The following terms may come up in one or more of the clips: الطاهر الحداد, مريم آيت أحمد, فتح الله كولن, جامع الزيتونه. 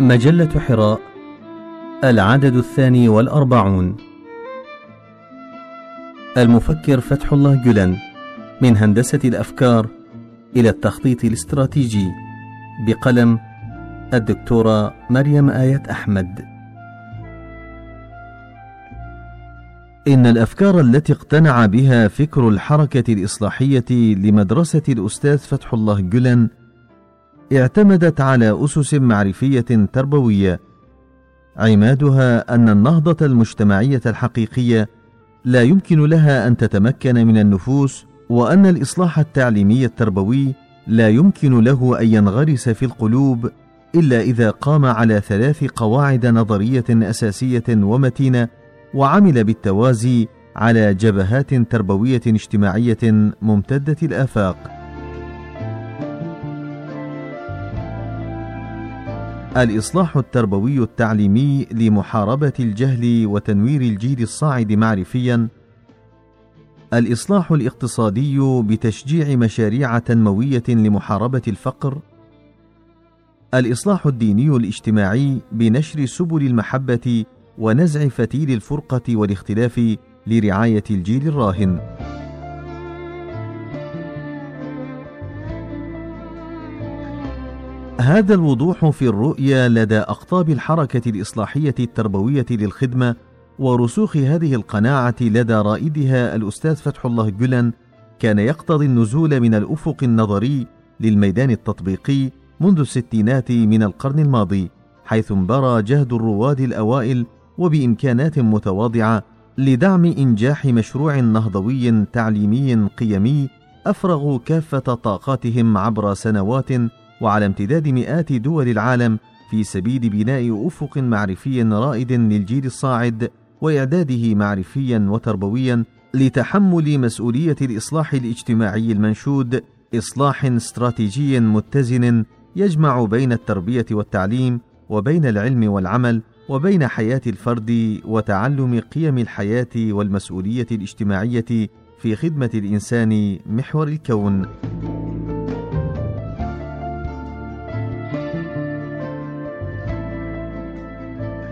مجلة حراء، العدد 42. المفكر فتح الله كولن، من هندسة الأفكار إلى التخطيط الاستراتيجي، بقلم الدكتورة مريم آيت أحمد. إن الأفكار التي اقتنع بها فكر الحركة الإصلاحية لمدرسة الأستاذ فتح الله كولن اعتمدت على أسس معرفية تربوية، عمادها أن النهضة المجتمعية الحقيقية لا يمكن لها أن تتمكن من النفوس، وأن الإصلاح التعليمي التربوي لا يمكن له أن ينغرس في القلوب إلا إذا قام على 3 قواعد نظرية أساسية ومتينة، وعمل بالتوازي على جبهات تربوية اجتماعية ممتدة الآفاق: الإصلاح التربوي التعليمي لمحاربة الجهل وتنوير الجيل الصاعد معرفيا، الإصلاح الاقتصادي بتشجيع مشاريع تنموية لمحاربة الفقر، الإصلاح الديني الاجتماعي بنشر سبل المحبة ونزع فتيل الفرقة والاختلاف لرعاية الجيل الراهن. هذا الوضوح في الرؤية لدى أقطاب الحركة الإصلاحية التربوية للخدمة، ورسوخ هذه القناعة لدى رائدها الأستاذ فتح الله كولن، كان يقتضي النزول من الأفق النظري للميدان التطبيقي منذ الستينات من القرن الماضي، حيث انبرى جهد الرواد الأوائل وبإمكانات متواضعة لدعم إنجاح مشروع نهضوي تعليمي قيمي أفرغوا كافة طاقاتهم عبر سنوات وعلى امتداد مئات دول العالم في سبيل بناء أفق معرفي رائد للجيل الصاعد، وإعداده معرفيا وتربويا لتحمل مسؤولية الإصلاح الاجتماعي المنشود، إصلاح استراتيجي متزن يجمع بين التربية والتعليم، وبين العلم والعمل، وبين حياة الفرد وتعلم قيم الحياة والمسؤولية الاجتماعية في خدمة الإنسان محور الكون.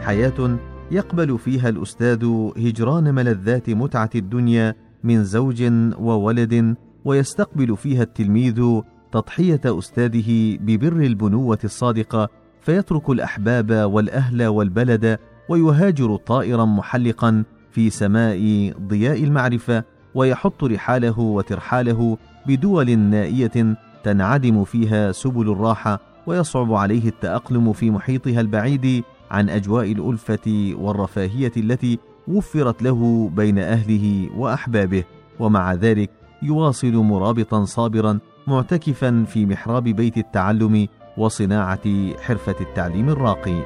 حياة يقبل فيها الأستاذ هجران ملذات متعة الدنيا من زوج وولد، ويستقبل فيها التلميذ تضحية أستاذه ببر البنوة الصادقة، فيترك الأحباب والأهل والبلد ويهاجر طائرا محلقا في سماء ضياء المعرفة، ويحط رحاله وترحاله بدول نائية تنعدم فيها سبل الراحة، ويصعب عليه التأقلم في محيطها البعيد عن أجواء الألفة والرفاهية التي وفرت له بين أهله وأحبابه، ومع ذلك يواصل مرابطا صابرا معتكفا في محراب بيت التعلم وصناعة حرفة التعليم الراقي.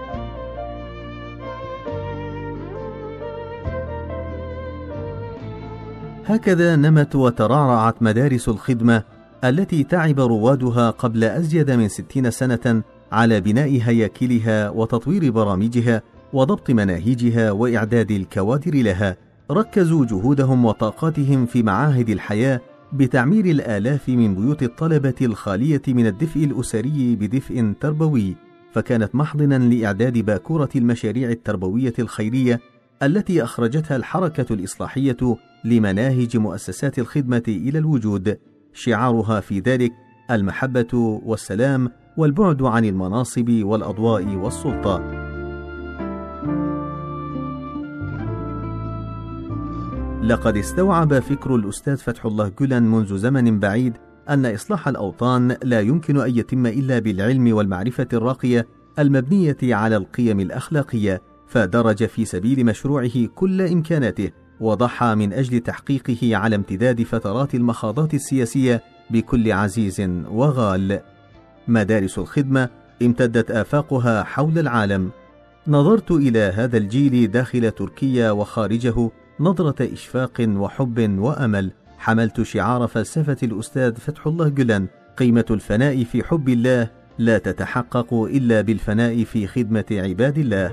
هكذا نمت وترعرعت مدارس الخدمة التي تعب روادها قبل أزيد من 60 سنة على بناء هياكلها وتطوير برامجها وضبط مناهجها وإعداد الكوادر لها. ركزوا جهودهم وطاقاتهم في معاهد الحياة بتعمير الآلاف من بيوت الطلبة الخالية من الدفء الأسري بدفء تربوي، فكانت محضنا لإعداد باكورة المشاريع التربوية الخيرية التي أخرجتها الحركة الإصلاحية لمناهج مؤسسات الخدمة إلى الوجود، شعارها في ذلك المحبة والسلام والبعد عن المناصب والأضواء والسلطة. لقد استوعب فكر الأستاذ فتح الله كولن منذ زمن بعيد أن إصلاح الأوطان لا يمكن أن يتم إلا بالعلم والمعرفة الراقية المبنية على القيم الأخلاقية، فدرج في سبيل مشروعه كل إمكاناته، وضحى من أجل تحقيقه على امتداد فترات المخاضات السياسية بكل عزيز وغال. مدارس الخدمة امتدت آفاقها حول العالم. نظرت إلى هذا الجيل داخل تركيا وخارجه نظرة إشفاق وحب وأمل. حملت شعار فلسفة الأستاذ فتح الله كولن: قيمة الفناء في حب الله لا تتحقق إلا بالفناء في خدمة عباد الله.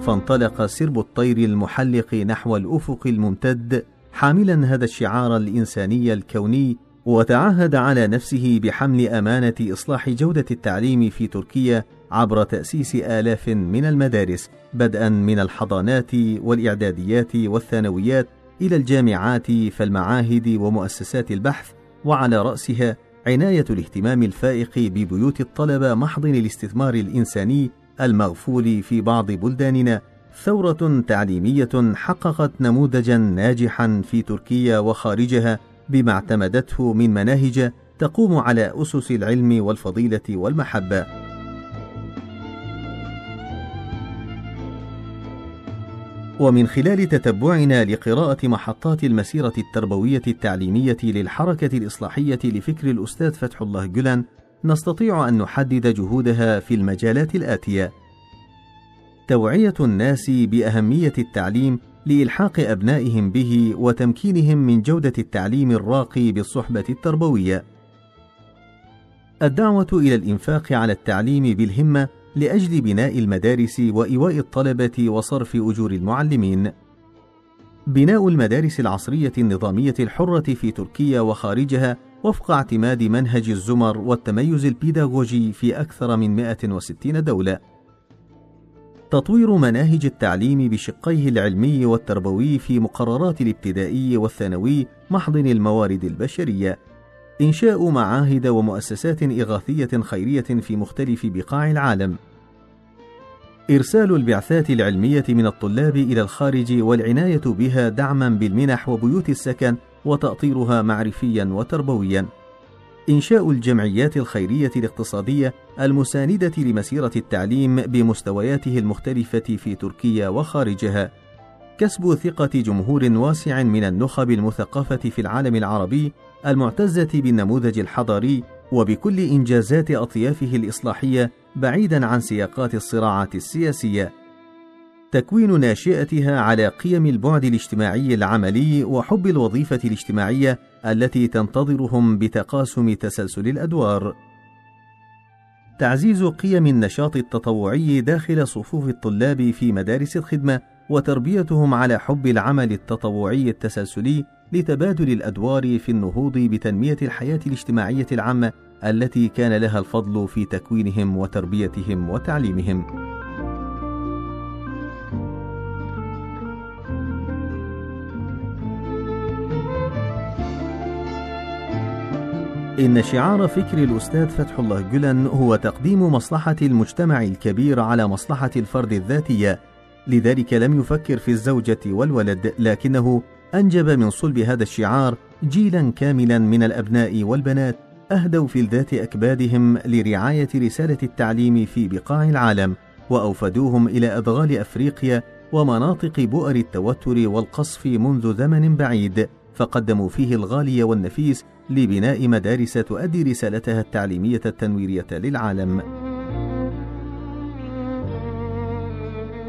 فانطلق سرب الطير المحلق نحو الأفق الممتد، حاملا هذا الشعار الإنساني الكوني، وتعهد على نفسه بحمل أمانة إصلاح جودة التعليم في تركيا عبر تأسيس آلاف من المدارس، بدءا من الحضانات والإعداديات والثانويات إلى الجامعات فالمعاهد ومؤسسات البحث، وعلى رأسها عناية الاهتمام الفائق ببيوت الطلبة، محضن الاستثمار الإنساني المغفول في بعض بلداننا. ثورة تعليمية حققت نموذجا ناجحا في تركيا وخارجها بما اعتمدته من مناهج تقوم على أسس العلم والفضيلة والمحبة. ومن خلال تتبعنا لقراءة محطات المسيرة التربوية التعليمية للحركة الإصلاحية لفكر الأستاذ فتح الله كولن، نستطيع أن نحدد جهودها في المجالات الآتية: توعية الناس بأهمية التعليم لإلحاق أبنائهم به وتمكينهم من جودة التعليم الراقي بالصحبة التربوية. الدعوة إلى الإنفاق على التعليم بالهمة لأجل بناء المدارس وإيواء الطلبة وصرف أجور المعلمين. بناء المدارس العصرية النظامية الحرة في تركيا وخارجها وفق اعتماد منهج الزمر والتميز البيداغوجي في أكثر من 160 دولة. تطوير مناهج التعليم بشقيه العلمي والتربوي في مقررات الابتدائي والثانوي، محضن الموارد البشرية. إنشاء معاهد ومؤسسات إغاثية خيرية في مختلف بقاع العالم. إرسال البعثات العلمية من الطلاب إلى الخارج والعناية بها دعما بالمنح وبيوت السكن وتأطيرها معرفيا وتربويا. إنشاء الجمعيات الخيرية الاقتصادية المساندة لمسيرة التعليم بمستوياته المختلفة في تركيا وخارجها. كسب ثقة جمهور واسع من النخب المثقفة في العالم العربي المعتزة بالنموذج الحضاري وبكل إنجازات أطيافه الإصلاحية بعيدا عن سياقات الصراعات السياسية. تكوين ناشئتها على قيم البعد الاجتماعي العملي وحب الوظيفة الاجتماعية التي تنتظرهم بتقاسم تسلسل الأدوار. تعزيز قيم النشاط التطوعي داخل صفوف الطلاب في مدارس الخدمة وتربيتهم على حب العمل التطوعي التسلسلي لتبادل الأدوار في النهوض بتنمية الحياة الاجتماعية العامة التي كان لها الفضل في تكوينهم وتربيتهم وتعليمهم. إن شعار فكر الأستاذ فتح الله كولن هو تقديم مصلحة المجتمع الكبير على مصلحة الفرد الذاتية، لذلك لم يفكر في الزوجة والولد، لكنه أنجب من صلب هذا الشعار جيلا كاملا من الأبناء والبنات أهدوا في ذات أكبادهم لرعاية رسالة التعليم في بقاع العالم، وأوفدوهم إلى أدغال أفريقيا ومناطق بؤر التوتر والقصف منذ زمن بعيد، فقدموا فيه الغالي والنفيس لبناء مدارس تؤدي رسالتها التعليمية التنويرية للعالم.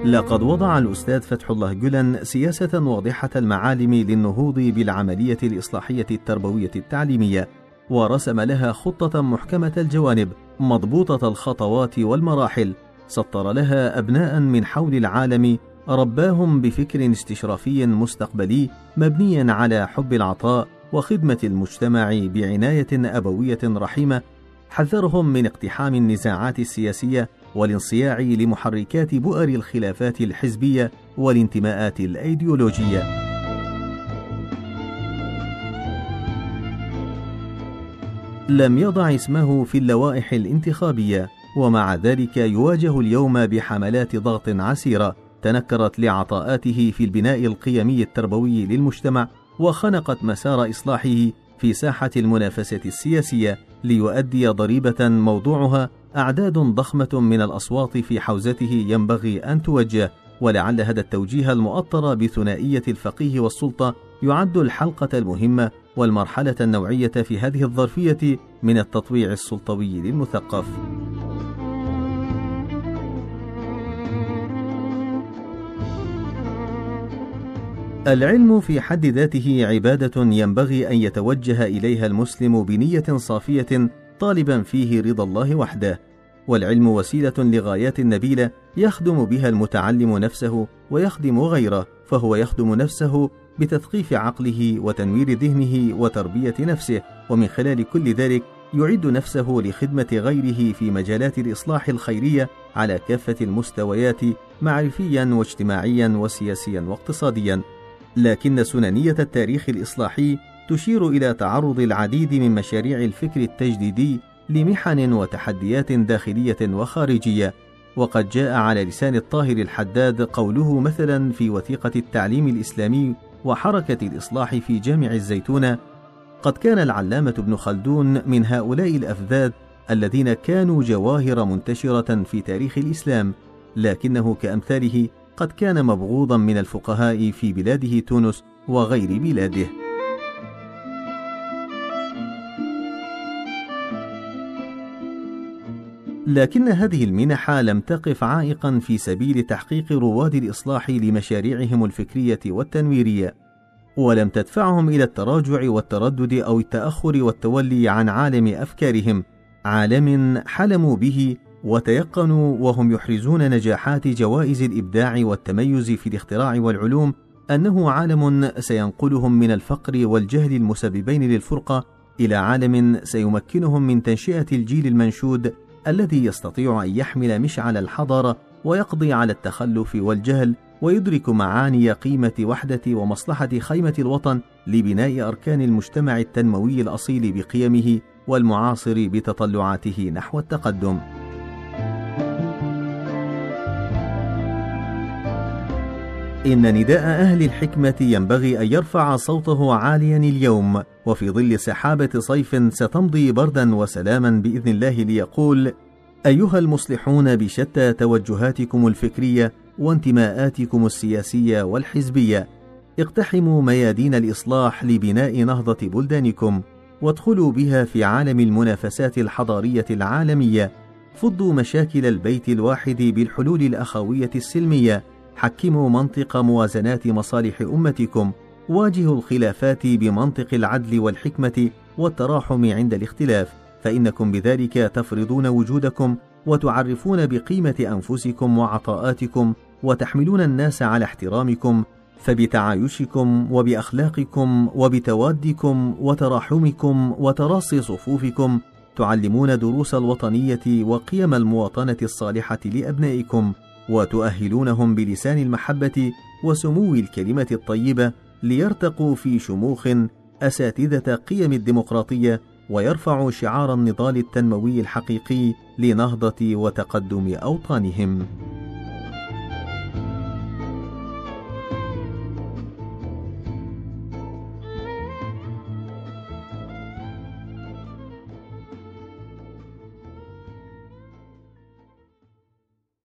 لقد وضع الأستاذ فتح الله كولن سياسة واضحة المعالم للنهوض بالعملية الإصلاحية التربوية التعليمية، ورسم لها خطة محكمة الجوانب مضبوطة الخطوات والمراحل، سطر لها أبناء من حول العالم رباهم بفكر استشرافي مستقبلي مبنيا على حب العطاء وخدمة المجتمع بعناية أبوية رحيمة، حذرهم من اقتحام النزاعات السياسية والانصياع لمحركات بؤر الخلافات الحزبية والانتماءات الأيديولوجية. لم يضع اسمه في اللوائح الانتخابية، ومع ذلك يواجه اليوم بحملات ضغط عسيرة تنكرت لعطاءاته في البناء القيمي التربوي للمجتمع، وخنقت مسار إصلاحه في ساحة المنافسة السياسية ليؤدي ضريبة موضوعها أعداد ضخمة من الأصوات في حوزته ينبغي أن توجه. ولعل هذا التوجيه المؤطر بثنائية الفقيه والسلطة يعد الحلقة المهمة والمرحلة النوعية في هذه الظرفية من التطويع السلطوي للمثقف. العلم في حد ذاته عبادة ينبغي أن يتوجه إليها المسلم بنية صافية طالبا فيه رضا الله وحده، والعلم وسيلة لغايات نبيلة يخدم بها المتعلم نفسه ويخدم غيره، فهو يخدم نفسه بتثقيف عقله وتنوير ذهنه وتربية نفسه، ومن خلال كل ذلك يعد نفسه لخدمة غيره في مجالات الإصلاح الخيرية على كافة المستويات معرفيا واجتماعيا وسياسيا واقتصاديا. لكن سننية التاريخ الإصلاحي تشير إلى تعرض العديد من مشاريع الفكر التجديدي لمحن وتحديات داخلية وخارجية، وقد جاء على لسان الطاهر الحداد قوله مثلا في وثيقة التعليم الإسلامي وحركة الإصلاح في جامع الزيتونه: قد كان العلامة ابن خلدون من هؤلاء الأفذاذ الذين كانوا جواهر منتشرة في تاريخ الإسلام، لكنه كأمثاله قد كان مبغوضا من الفقهاء في بلاده تونس وغير بلاده. لكن هذه المنح لم تقف عائقا في سبيل تحقيق رواد الإصلاح لمشاريعهم الفكرية والتنويرية، ولم تدفعهم إلى التراجع والتردد أو التأخر والتولي عن عالم أفكارهم، عالم حلموا به وتيقنوا وهم يحرزون نجاحات جوائز الإبداع والتميز في الاختراع والعلوم أنه عالم سينقلهم من الفقر والجهل المسببين للفرقة إلى عالم سيمكنهم من تنشئة الجيل المنشود الذي يستطيع أن يحمل مشعل الحضارة ويقضي على التخلف والجهل، ويدرك معاني قيمة وحدة ومصلحة خيمة الوطن لبناء أركان المجتمع التنموي الأصيل بقيمه والمعاصر بتطلعاته نحو التقدم. إن نداء أهل الحكمة ينبغي أن يرفع صوته عاليا اليوم وفي ظل سحابة صيف ستمضي بردا وسلاما بإذن الله، ليقول: أيها المصلحون بشتى توجهاتكم الفكرية وانتماءاتكم السياسية والحزبية، اقتحموا ميادين الإصلاح لبناء نهضة بلدانكم، وادخلوا بها في عالم المنافسات الحضارية العالمية، فضوا مشاكل البيت الواحد بالحلول الأخوية السلمية، حكموا منطق موازنات مصالح أمتكم، واجهوا الخلافات بمنطق العدل والحكمة والتراحم عند الاختلاف، فإنكم بذلك تفرضون وجودكم وتعرفون بقيمة أنفسكم وعطاءاتكم، وتحملون الناس على احترامكم، فبتعايشكم وبأخلاقكم وبتوادكم وتراحمكم وتراصي صفوفكم تعلمون دروس الوطنية وقيم المواطنة الصالحة لأبنائكم، وتؤهلونهم بلسان المحبة وسمو الكلمة الطيبة ليرتقوا في شموخ أساتذة قيم الديمقراطية، ويرفع شعار النضال التنموي الحقيقي لنهضة وتقدم أوطانهم.